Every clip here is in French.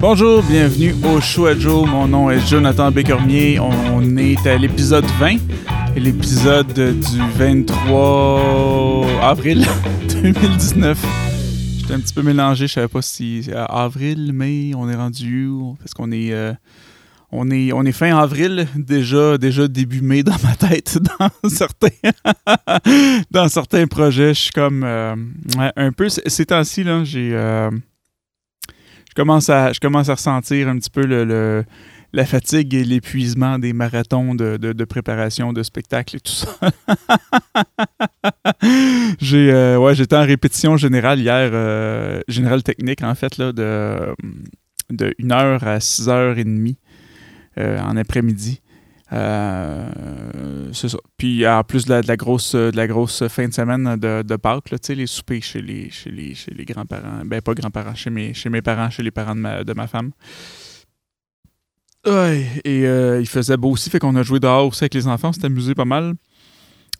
Bonjour, bienvenue au Show Joe. Mon nom est Jonathan Bécormier. On est à l'épisode 20, l'épisode du 23 avril 2019. J'étais un petit peu mélangé, je savais pas si avril, mai, on est rendu où? Parce qu'on est... On est fin avril, déjà début mai dans ma tête, dans certains projets. Je suis comme un peu ces temps-ci, là, je commence à ressentir un petit peu la fatigue et l'épuisement des marathons de préparation de spectacles et tout ça. J'étais en répétition générale hier, générale technique en fait, là, de 1h à 6h30. En après-midi. C'est ça. Puis en plus de la grosse fin de semaine de Pâques, là, tu sais, les soupers chez les grands-parents. Ben pas grands-parents, chez mes parents, chez les parents de ma femme. Ouais, et il faisait beau aussi, fait qu'on a joué dehors aussi avec les enfants, on s'est amusé pas mal.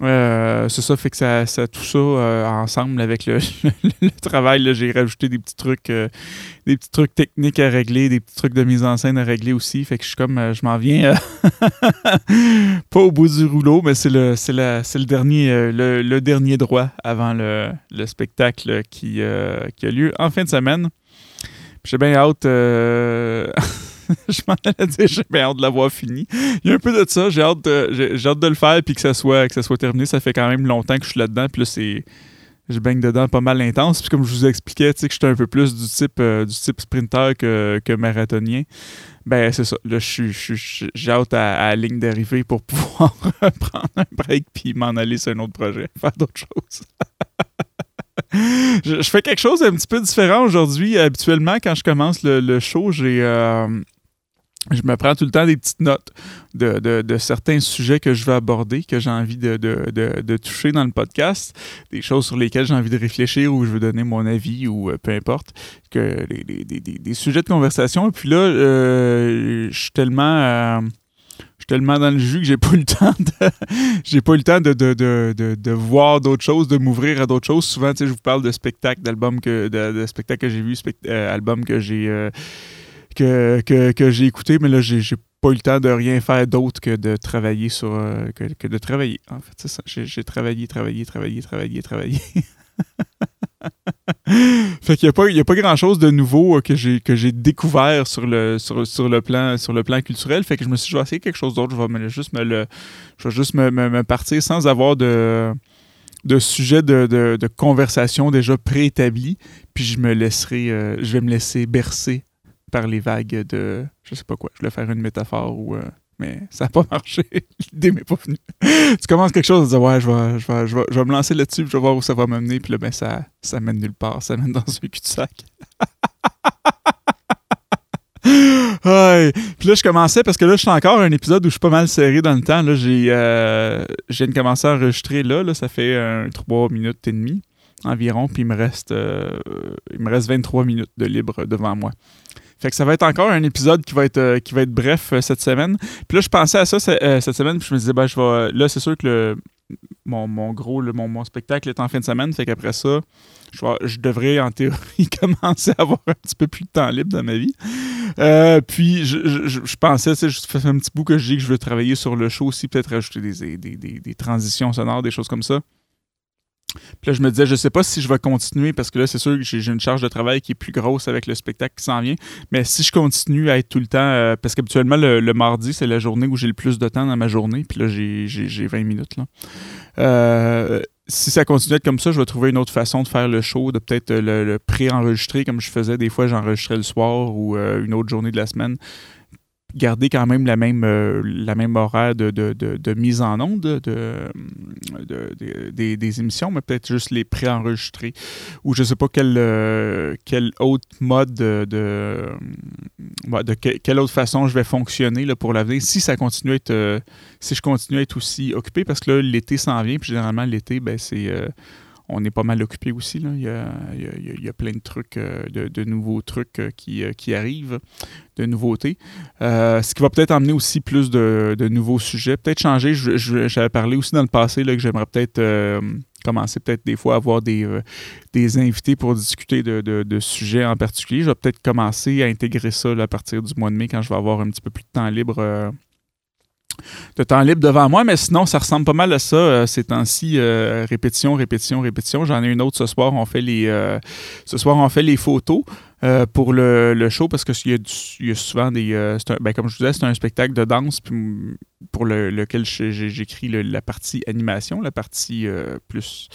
C'est ça, fait que ça tout ça ensemble avec le travail, là, j'ai rajouté des petits trucs techniques à régler, des petits trucs de mise en scène à régler aussi, fait que je suis comme je m'en viens pas au bout du rouleau, mais c'est le dernier droit avant le spectacle qui a lieu en fin de semaine. Puis j'ai bien hâte je m'en allais dire, j'ai bien hâte de l'avoir fini. Il y a un peu de ça, j'ai hâte de le faire puis que ça soit terminé. Ça fait quand même longtemps que je suis là-dedans. Puis là, je baigne dedans pas mal intense. Puis comme je vous expliquais, tu sais, que j'étais un peu plus du type sprinter que marathonien. Ben c'est ça. Là, j'ai hâte à la ligne d'arrivée pour pouvoir prendre un break puis m'en aller sur un autre projet, faire d'autres choses. Je fais quelque chose d'un petit peu différent aujourd'hui. Habituellement, quand je commence le show, je me prends tout le temps des petites notes de certains sujets que je vais aborder, que j'ai envie de toucher dans le podcast, des choses sur lesquelles j'ai envie de réfléchir ou je veux donner mon avis ou peu importe, que des sujets de conversation. Et puis là, je suis tellement dans le jus que j'ai pas eu le temps de voir d'autres choses, de m'ouvrir à d'autres choses. Souvent, tu sais, je vous parle de spectacles, d'albums de spectacles que j'ai vus, albums que j'ai... Que j'ai écouté, mais là, j'ai pas eu le temps de rien faire d'autre que de travailler sur... que de travailler, en fait, c'est ça. J'ai travaillé. Fait qu'il y a pas grand-chose de nouveau que j'ai découvert sur le plan culturel. Fait que je me suis dit, je vais essayer quelque chose d'autre. Je vais juste me partir sans avoir de sujets de conversation déjà préétablis, puis je vais me laisser bercer par les vagues de... Je sais pas quoi. Je voulais faire une métaphore ou... mais ça n'a pas marché. L'idée m'est pas venue. Tu commences quelque chose, tu dis « Ouais, je vais me lancer là-dessus, puis je vais voir où ça va m'amener. » Puis là, ben, ça mène nulle part. Ça mène dans un cul-de-sac. Ouais. Puis là, je commençais, parce que là, je suis encore à un épisode où je suis pas mal serré dans le temps. Là, j'ai commencé à enregistrer là. Ça fait 3 minutes et demie environ. Puis il me reste 23 minutes de libre devant moi. Fait que ça va être encore un épisode qui va être bref cette semaine. Puis là, je pensais à ça cette semaine, puis je me disais, ben, là, c'est sûr que mon spectacle est en fin de semaine. Fait qu'après ça, je devrais, en théorie, commencer à avoir un petit peu plus de temps libre dans ma vie. Puis, je pensais, tu sais, je fais un petit bout que je dis que je veux travailler sur le show aussi, peut-être ajouter des transitions sonores, des choses comme ça. Puis là, je me disais, je sais pas si je vais continuer, parce que là, c'est sûr que j'ai une charge de travail qui est plus grosse avec le spectacle qui s'en vient. Mais si je continue à être tout le temps... parce qu'habituellement, le mardi, c'est la journée où j'ai le plus de temps dans ma journée. Puis là, j'ai 20 minutes, là. Si ça continue à être comme ça, je vais trouver une autre façon de faire le show, de peut-être le pré-enregistrer, comme je faisais des fois, j'enregistrais le soir ou une autre journée de la semaine. Garder quand même la même horaire de mise en onde des émissions, mais peut-être juste les pré-enregistrer. Ou je ne sais pas quel autre mode quelle autre façon je vais fonctionner là, pour l'avenir. Si ça continue à être si je continue à être aussi occupé, parce que là, l'été s'en vient, puis généralement l'été, ben c'est. On est pas mal occupé aussi, là. Il y a plein de trucs, de nouveaux trucs qui arrivent, de nouveautés. Ce qui va peut-être emmener aussi plus de nouveaux sujets. Peut-être changer, j'avais parlé aussi dans le passé là, que j'aimerais peut-être commencer peut-être des fois à avoir des invités pour discuter de sujets en particulier. Je vais peut-être commencer à intégrer ça là, à partir du mois de mai quand je vais avoir un petit peu plus de temps libre devant moi. Mais sinon, ça ressemble pas mal à ça ces temps-ci. Répétition. J'en ai une autre ce soir. On fait les photos. Pour le show, parce que il y a souvent des... comme je vous disais, c'est un spectacle de danse pour lequel j'écris la partie animation, la partie plus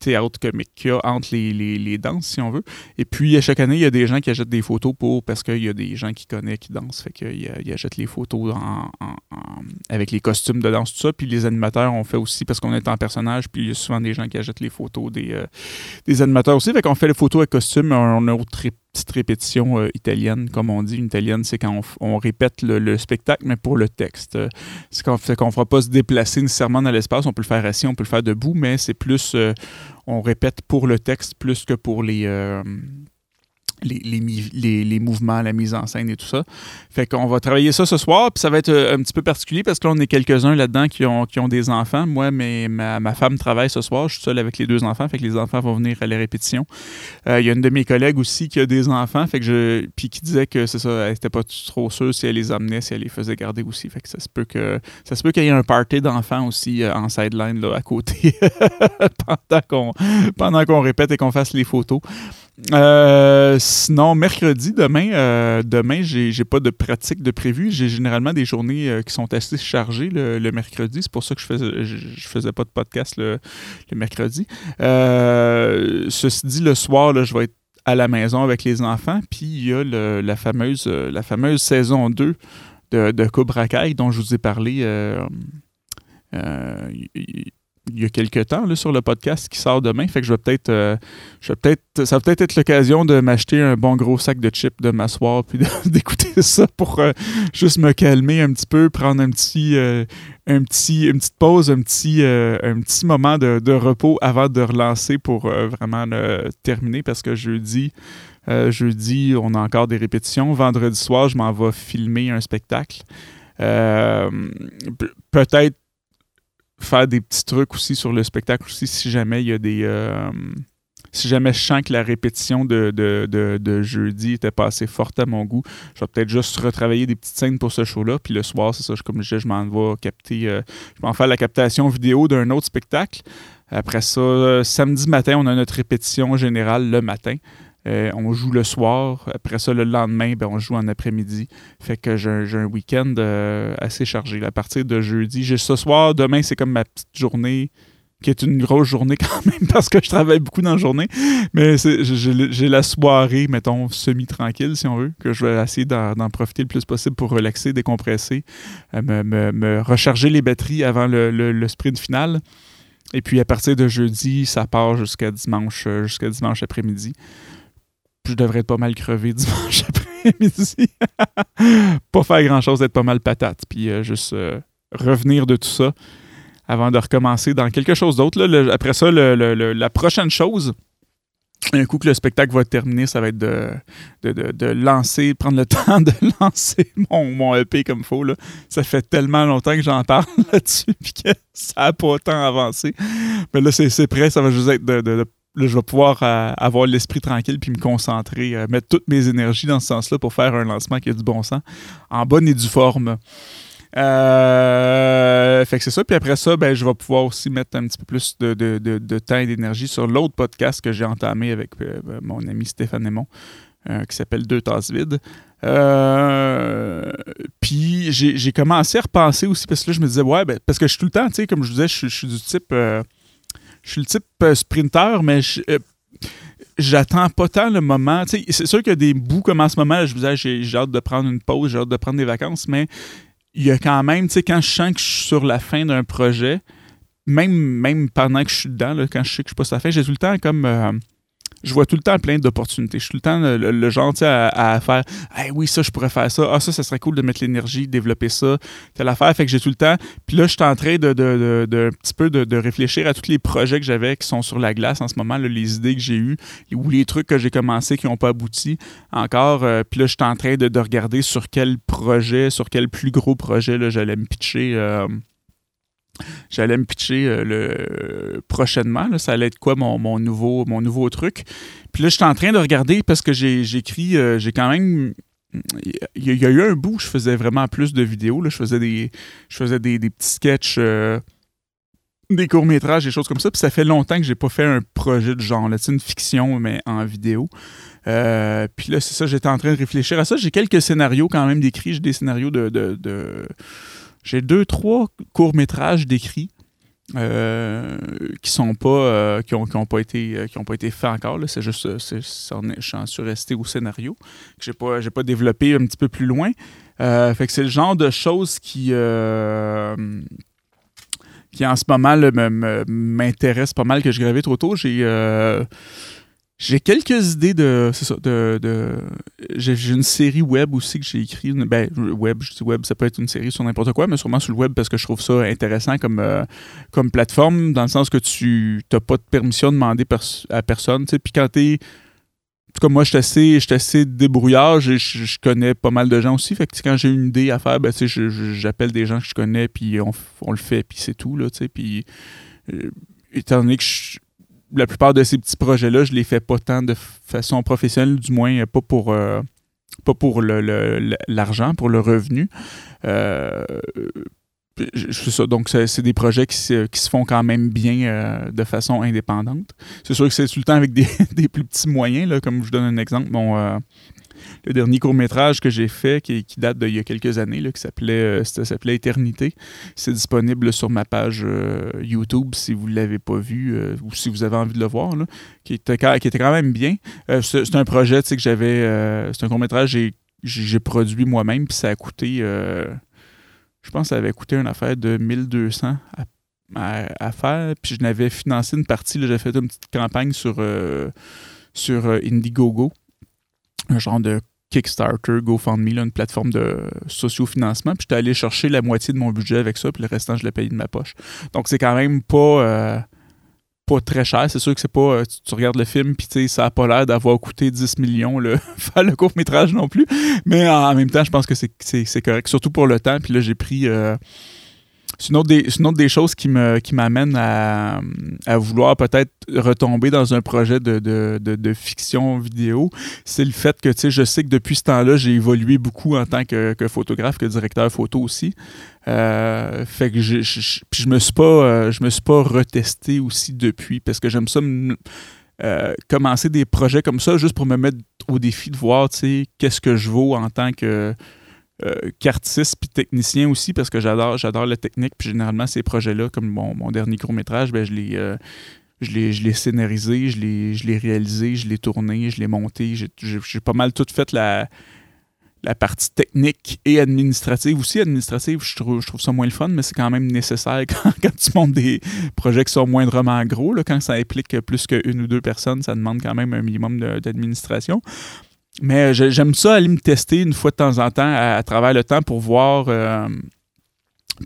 théâtre comique qu'il y a entre les danses, si on veut. Et puis, à chaque année, il y a des gens qui achètent des photos parce qu'il y a des gens qui connaissent, qui dansent. Fait qu'ils achètent les photos avec les costumes de danse, tout ça. Puis les animateurs, on fait aussi, parce qu'on est en personnage, puis il y a souvent des gens qui achètent les photos des animateurs aussi. Fait qu'on fait les photos avec costume, on a autre petite répétition italienne, comme on dit. Une italienne, c'est quand on répète le spectacle, mais pour le texte. C'est qu'on ne fera pas se déplacer nécessairement dans l'espace. On peut le faire assis, on peut le faire debout, mais c'est plus... on répète pour le texte plus que pour les mouvements, la mise en scène et tout ça. Fait qu'on va travailler ça ce soir, puis ça va être un petit peu particulier parce que là, on est quelques-uns là-dedans qui ont des enfants. Moi, ma femme travaille ce soir, je suis seul avec les deux enfants, fait que les enfants vont venir à la répétition. Il y a une de mes collègues aussi qui a des enfants, fait que puis qui disait que c'est ça, elle n'était pas trop sûre si elle les amenait, si elle les faisait garder aussi. Fait que ça se peut qu'il y ait un party d'enfants aussi en sideline là, à côté pendant qu'on répète et qu'on fasse les photos. Sinon, mercredi, demain j'ai pas de pratique de prévu. J'ai généralement des journées qui sont assez chargées le mercredi. C'est pour ça que je faisais pas de podcast le mercredi. Ceci dit, le soir, là, je vais être à la maison avec les enfants. Puis il y a la fameuse saison 2 de Cobra Kai dont je vous ai parlé il y a quelques temps là, sur le podcast qui sort demain. Fait que ça va peut-être être l'occasion de m'acheter un bon gros sac de chips, de m'asseoir puis d'écouter ça pour juste me calmer un petit peu, prendre une petite pause, un petit moment de repos avant de relancer pour vraiment terminer parce que jeudi, on a encore des répétitions. Vendredi soir, je m'en vais filmer un spectacle. Peut-être faire des petits trucs aussi sur le spectacle aussi si jamais il y a si jamais je sens que la répétition de jeudi n'était pas assez forte à mon goût, je vais peut-être juste retravailler des petites scènes pour ce show-là. Puis le soir, c'est ça, comme je disais, je vais en faire la captation vidéo d'un autre spectacle. Après ça, samedi matin, on a notre répétition générale le matin. On joue le soir. Après ça, le lendemain, on joue en après-midi. Fait que j'ai un week-end assez chargé. Là, à partir de jeudi, ce soir, demain, c'est comme ma petite journée, qui est une grosse journée quand même, parce que je travaille beaucoup dans la journée. Mais j'ai la soirée, mettons, semi-tranquille, si on veut, que je vais essayer d'en profiter le plus possible pour relaxer, décompresser, me recharger les batteries avant le sprint final. Et puis, à partir de jeudi, ça part jusqu'à dimanche après-midi. Je devrais être pas mal crevé dimanche après-midi. Pas faire grand-chose, être pas mal patate. Puis juste revenir de tout ça avant de recommencer dans quelque chose d'autre. Là, après ça, la prochaine chose, un coup que le spectacle va être terminé, ça va être prendre le temps de lancer mon EP comme il faut. Là. Ça fait tellement longtemps que j'en parle là-dessus puis que ça n'a pas tant avancé. Mais là, c'est prêt, ça va juste être là, je vais pouvoir avoir l'esprit tranquille puis me concentrer, mettre toutes mes énergies dans ce sens-là pour faire un lancement qui a du bon sens, en bonne et due forme. Fait que c'est ça. Puis après ça, je vais pouvoir aussi mettre un petit peu plus de temps et d'énergie sur l'autre podcast que j'ai entamé avec mon ami Stéphane Aimont, qui s'appelle « Deux tasses vides ». Puis j'ai commencé à repenser aussi, parce que là, je me disais, parce que je suis tout le temps, tu sais, comme je vous disais, je suis du type... je suis le type sprinteur, mais j'attends pas tant le moment. T'sais, c'est sûr qu'il y a des bouts comme en ce moment, je vous disais, j'ai hâte de prendre une pause, j'ai hâte de prendre des vacances, mais il y a quand même, quand je sens que je suis sur la fin d'un projet, même pendant que je suis dedans, là, quand je sais que je suis pas sur la fin, j'ai tout le temps comme... je vois tout le temps plein d'opportunités. Je suis tout le temps le genre à faire « Hey, oui, ça, je pourrais faire ça. Ah, ça serait cool de mettre l'énergie, développer ça. » Telle affaire, fait que j'ai tout le temps. Puis là, je suis en train de un petit peu de réfléchir à tous les projets que j'avais qui sont sur la glace en ce moment, là, les idées que j'ai eues ou les trucs que j'ai commencé qui n'ont pas abouti encore. Puis là, je suis en train de regarder sur quel plus gros projet là, j'allais me pitcher J'allais me pitcher prochainement. Là, ça allait être quoi mon nouveau truc. Puis là, j'étais en train de regarder parce que j'écris... j'ai quand même... Il y a eu un bout où je faisais vraiment plus de vidéos. Là. Je faisais des petits sketchs... des courts-métrages, des choses comme ça. Puis ça fait longtemps que j'ai pas fait un projet de genre, là, une fiction, mais en vidéo. Puis là, c'est ça, j'étais en train de réfléchir à ça. J'ai quelques scénarios quand même d'écrits. J'ai des scénarios de... J'ai 2-3 courts-métrages d'écrits qui n'ont pas été faits encore. Là. C'est juste... j'en suis resté au scénario, que j'ai pas développé un petit peu plus loin. Fait que c'est le genre de choses qui en ce moment là, m'intéresse pas mal, que je gravais trop tôt. J'ai quelques idées de... C'est ça, j'ai une série web aussi que j'ai écrite. Ça peut être une série sur n'importe quoi, mais sûrement sur le web parce que je trouve ça intéressant comme plateforme, dans le sens que tu n'as pas de permission demandée à personne. Puis quand t'es... Comme moi, je suis assez débrouillard, je connais pas mal de gens aussi. Fait que quand j'ai une idée à faire, ben, j'appelle des gens que je connais, puis on le fait, puis c'est tout. Là, puis, étant donné que la plupart de ces petits projets-là, je les fais pas tant de façon professionnelle, du moins pas pour l'argent, pour le revenu. C'est ça, donc c'est des projets qui se font quand même bien de façon indépendante. C'est sûr que c'est tout le temps avec des plus petits moyens, là, comme je vous donne un exemple. Le dernier court-métrage que j'ai fait, qui date d'il y a quelques années, là, ça s'appelait Éternité, c'est disponible sur ma page YouTube si vous ne l'avez pas vu ou si vous avez envie de le voir, là, qui était quand même bien. C'est un projet que j'avais... c'est un court-métrage que j'ai produit moi-même, puis ça a coûté... Je pense que ça avait coûté une affaire de 1200 à faire. Puis je n'avais financé une partie. Là, j'avais fait une petite campagne sur Indiegogo, un genre de Kickstarter, GoFundMe, là, une plateforme de socio-financement. Puis j'étais allé chercher la moitié de mon budget avec ça, puis le restant, je l'ai payé de ma poche. Donc c'est quand même pas très cher. C'est sûr que c'est pas... Tu regardes le film, puis tu sais, ça a pas l'air d'avoir coûté 10 millions faire le court-métrage non plus. Mais en même temps, je pense que c'est correct. Surtout pour le temps. Puis là, j'ai pris... c'est une autre des choses qui m'amène à vouloir peut-être retomber dans un projet de fiction vidéo. C'est le fait que, tu sais, je sais que depuis ce temps-là, j'ai évolué beaucoup en tant que photographe, que directeur photo aussi. Fait que je me suis pas retesté aussi depuis, parce que j'aime ça commencer des projets comme ça juste pour me mettre au défi de voir, tu sais, qu'est-ce que je vaux en tant que... qu'artiste puis technicien aussi, parce que j'adore la technique, puis généralement ces projets-là, comme mon dernier court-métrage, ben je l'ai scénarisé, je l'ai réalisé, je l'ai tourné, je l'ai monté, j'ai pas mal tout fait la partie technique et administrative. Aussi administrative, je trouve ça moins le fun, mais c'est quand même nécessaire quand tu montes des projets qui sont moindrement gros. Là, quand ça implique plus qu'une ou deux personnes, ça demande quand même un minimum d'administration. Mais j'aime ça aller me tester une fois de temps en temps à travers le temps pour voir,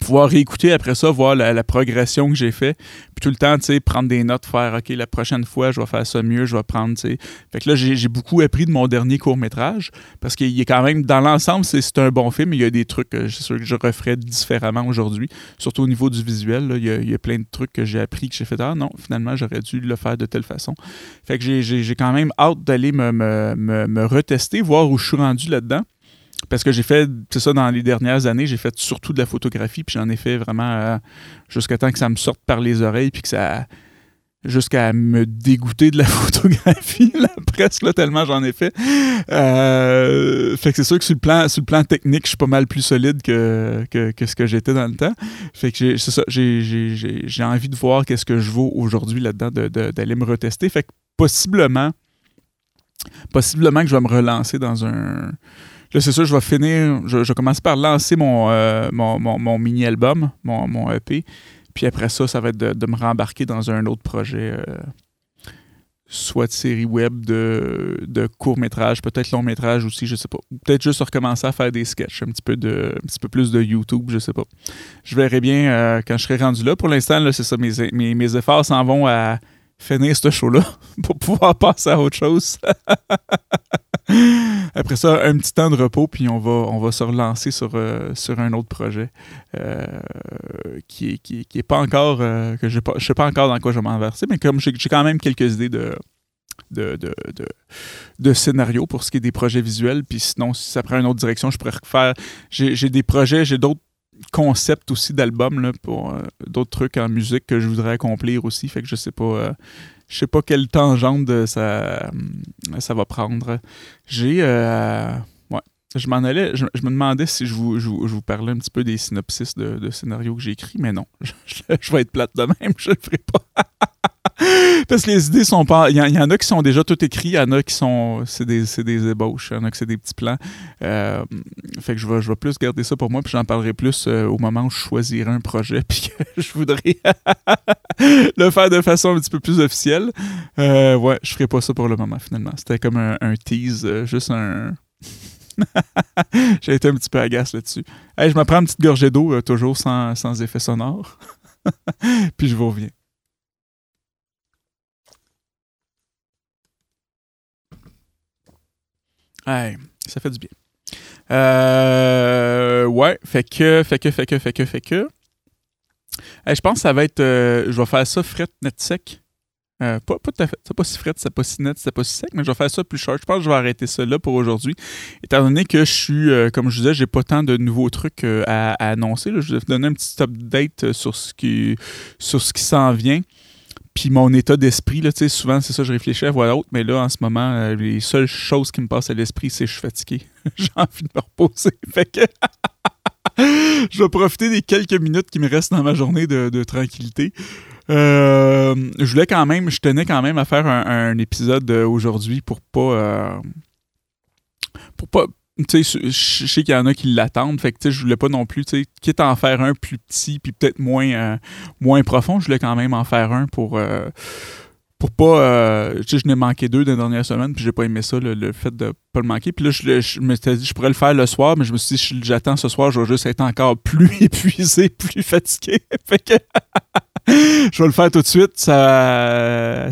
pouvoir réécouter après ça, voir la progression que j'ai fait. Puis tout le temps, tu sais, prendre des notes, faire OK, la prochaine fois, je vais faire ça mieux, je vais prendre, tu sais. Fait que là, j'ai beaucoup appris de mon dernier court-métrage parce qu'il est quand même, dans l'ensemble, c'est un bon film, mais il y a des trucs, c'est sûr que je referais différemment aujourd'hui, surtout au niveau du visuel. Là, il y a plein de trucs que j'ai appris, que j'ai fait, ah non, finalement, j'aurais dû le faire de telle façon. Fait que j'ai quand même hâte d'aller me retester, voir où je suis rendu là-dedans. Parce que j'ai fait, c'est ça, dans les dernières années, j'ai fait surtout de la photographie, puis j'en ai fait vraiment jusqu'à temps que ça me sorte par les oreilles, puis que ça... jusqu'à me dégoûter de la photographie, là, presque, là, tellement j'en ai fait. Fait que c'est sûr que sur le plan technique, je suis pas mal plus solide que ce que j'étais dans le temps. Fait que c'est ça, j'ai envie de voir qu'est-ce que je vaux aujourd'hui là-dedans, d'aller me retester. Fait que possiblement que je vais me relancer dans un... Là, c'est sûr, je vais finir... Je commence par lancer mon mini-album, mon EP. Puis après ça, ça va être de me rembarquer dans un autre projet, soit de série web, de court-métrage, peut-être long-métrage aussi, je sais pas. Peut-être juste recommencer à faire des sketchs, un petit peu plus de YouTube, je sais pas. Je verrai bien quand je serai rendu là. Pour l'instant, là, c'est ça, mes efforts s'en vont à finir ce show-là pour pouvoir passer à autre chose. Après ça, un petit temps de repos, puis on va se relancer sur un autre projet qui est pas encore, que je sais pas encore dans quoi je vais m'enverser, mais comme j'ai quand même quelques idées de scénario pour ce qui est des projets visuels, puis sinon, si ça prend une autre direction, je pourrais refaire. J'ai des projets, j'ai d'autres concepts aussi d'albums, là, pour d'autres trucs en musique que je voudrais accomplir aussi, fait que je sais pas quelle tangente ça va prendre. Je m'en allais, je me demandais si je vous parlais un petit peu des synopsis de scénarios que j'ai écrits, mais non, je vais être plate de même, je le ferai pas. Parce que les idées sont pas... Il y en a qui sont déjà toutes écrites, il y en a qui sont... C'est des ébauches, il y en a qui c'est des petits plans. Fait que je vais plus garder ça pour moi, puis j'en parlerai plus au moment où je choisirai un projet, puis que je voudrais le faire de façon un petit peu plus officielle. Je ferai pas ça pour le moment, finalement. C'était comme un tease, juste un... J'ai été un petit peu agace là-dessus. Hey, je me prends une petite gorgée d'eau, toujours sans effet sonore. Puis je vous reviens. Hey, ça fait du bien. Fait que... Hey, je pense que ça va être... je vais faire ça frette, net, sec. Pas tout à fait. C'est pas si frette, c'est pas si net, c'est pas si sec, mais je vais faire ça plus short. Je pense que je vais arrêter ça là pour aujourd'hui. Étant donné que je suis, comme je disais, j'ai pas tant de nouveaux trucs à annoncer. Là. Je vais vous donner un petit update sur ce qui s'en vient. Puis mon état d'esprit, là, tu sais, souvent, c'est ça, je réfléchis à voix haute, mais là, en ce moment, les seules choses qui me passent à l'esprit, c'est que je suis fatigué. J'ai envie de me reposer. Fait que je vais profiter des quelques minutes qui me restent dans ma journée de tranquillité. Je tenais quand même à faire un épisode aujourd'hui pour pas tu sais, je sais qu'il y en a qui l'attendent, fait que tu sais, je voulais pas non plus, tu sais, quitte à en faire un plus petit puis peut-être moins profond, je voulais quand même en faire un pour pas... tu sais, je n'ai manqué deux dans la dernière semaine, puis j'ai pas aimé ça, le fait de pas le manquer. Puis là, je me suis dit, je pourrais le faire le soir, mais je me suis dit, j'attends ce soir, je vais juste être encore plus épuisé, plus fatigué. Fait que... Je vais le faire tout de suite, ça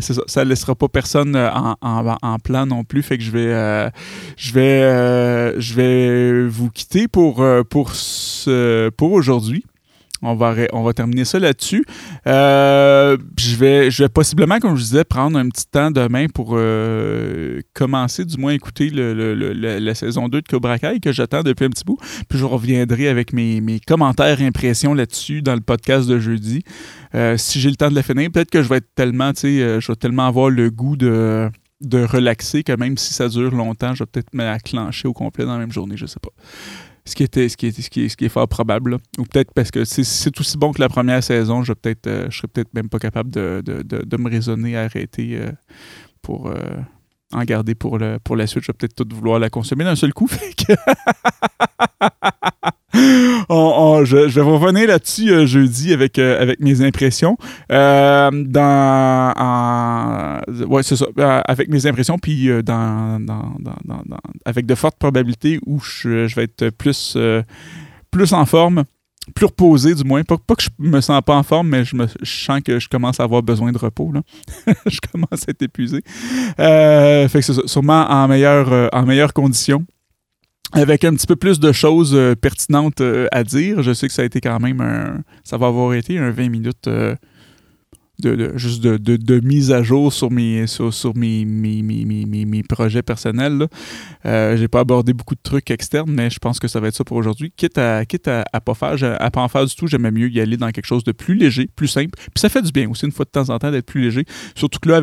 laissera pas personne en plan non plus, fait que je vais vous quitter pour aujourd'hui. On va terminer ça là-dessus. Je vais possiblement, comme je disais, prendre un petit temps demain pour commencer, du moins écouter la saison 2 de Cobra Kai que j'attends depuis un petit bout. Puis je reviendrai avec mes commentaires, impressions là-dessus dans le podcast de jeudi. Si j'ai le temps de la finir, peut-être que je vais être tellement, tu sais, je vais tellement avoir le goût de relaxer que même si ça dure longtemps, je vais peut-être m'acclencher au complet dans la même journée, je sais pas. Ce qui est fort probable. Là. Ou peut-être parce que c'est aussi bon que la première saison, je serais peut-être même pas capable de me raisonner, arrêter pour en garder pour la suite. Je vais peut-être tout vouloir la consommer d'un seul coup. Fait que je vais revenir là-dessus jeudi avec mes impressions. Avec mes impressions, puis avec de fortes probabilités où je vais être plus en forme, plus reposé du moins. Pas que je me sens pas en forme, mais je sens que je commence à avoir besoin de repos. Là. Je commence à être épuisé. Fait que c'est ça, sûrement en meilleures conditions. Avec un petit peu plus de choses pertinentes à dire. Je sais que ça a été quand même ça va avoir été un 20 minutes de mise à jour sur mes projets personnels. Là. J'ai pas abordé beaucoup de trucs externes, mais je pense que ça va être ça pour aujourd'hui. Quitte à pas en faire du tout, j'aimais mieux y aller dans quelque chose de plus léger, plus simple. Puis ça fait du bien aussi, une fois de temps en temps, d'être plus léger. Surtout que là,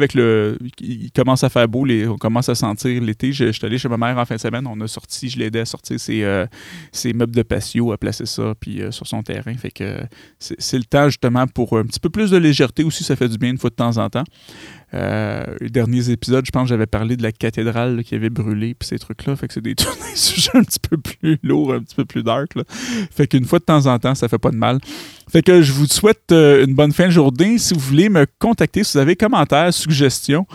il commence à faire beau, on commence à sentir l'été. Je suis allé chez ma mère en fin de semaine, je l'ai aidé à sortir ses meubles de patio, à placer ça, puis sur son terrain. Fait que c'est le temps justement pour un petit peu plus de légèreté aussi. Ça fait du bien une fois de temps en temps. Les derniers épisodes, je pense que j'avais parlé de la cathédrale là, qui avait brûlé puis ces trucs-là. Fait que c'est des sujets un petit peu plus lourds, un petit peu plus dark. Là. Fait qu'une fois de temps en temps, ça fait pas de mal. Fait que je vous souhaite une bonne fin de journée. Si vous voulez me contacter, si vous avez commentaires, suggestions,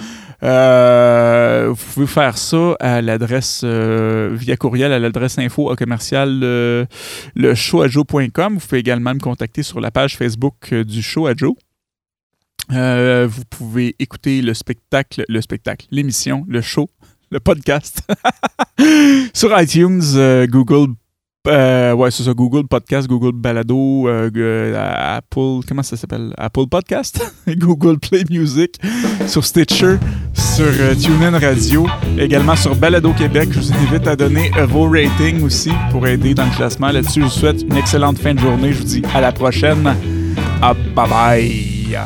vous pouvez faire ça à l'adresse via courriel à l'adresse info@commercial.leshowadjo.com. Vous pouvez également me contacter sur la page Facebook du Show à Joe. Vous pouvez écouter l'émission, le show, le podcast. Sur iTunes, Google. Ouais, c'est ça, Google Podcast, Google Balado, Apple, comment ça s'appelle? Apple Podcast, Google Play Music, sur Stitcher, sur TuneIn Radio, également sur Balado Québec. Je vous invite à donner vos ratings aussi pour aider dans le classement. Là-dessus, je vous souhaite une excellente fin de journée. Je vous dis à la prochaine. Bye bye!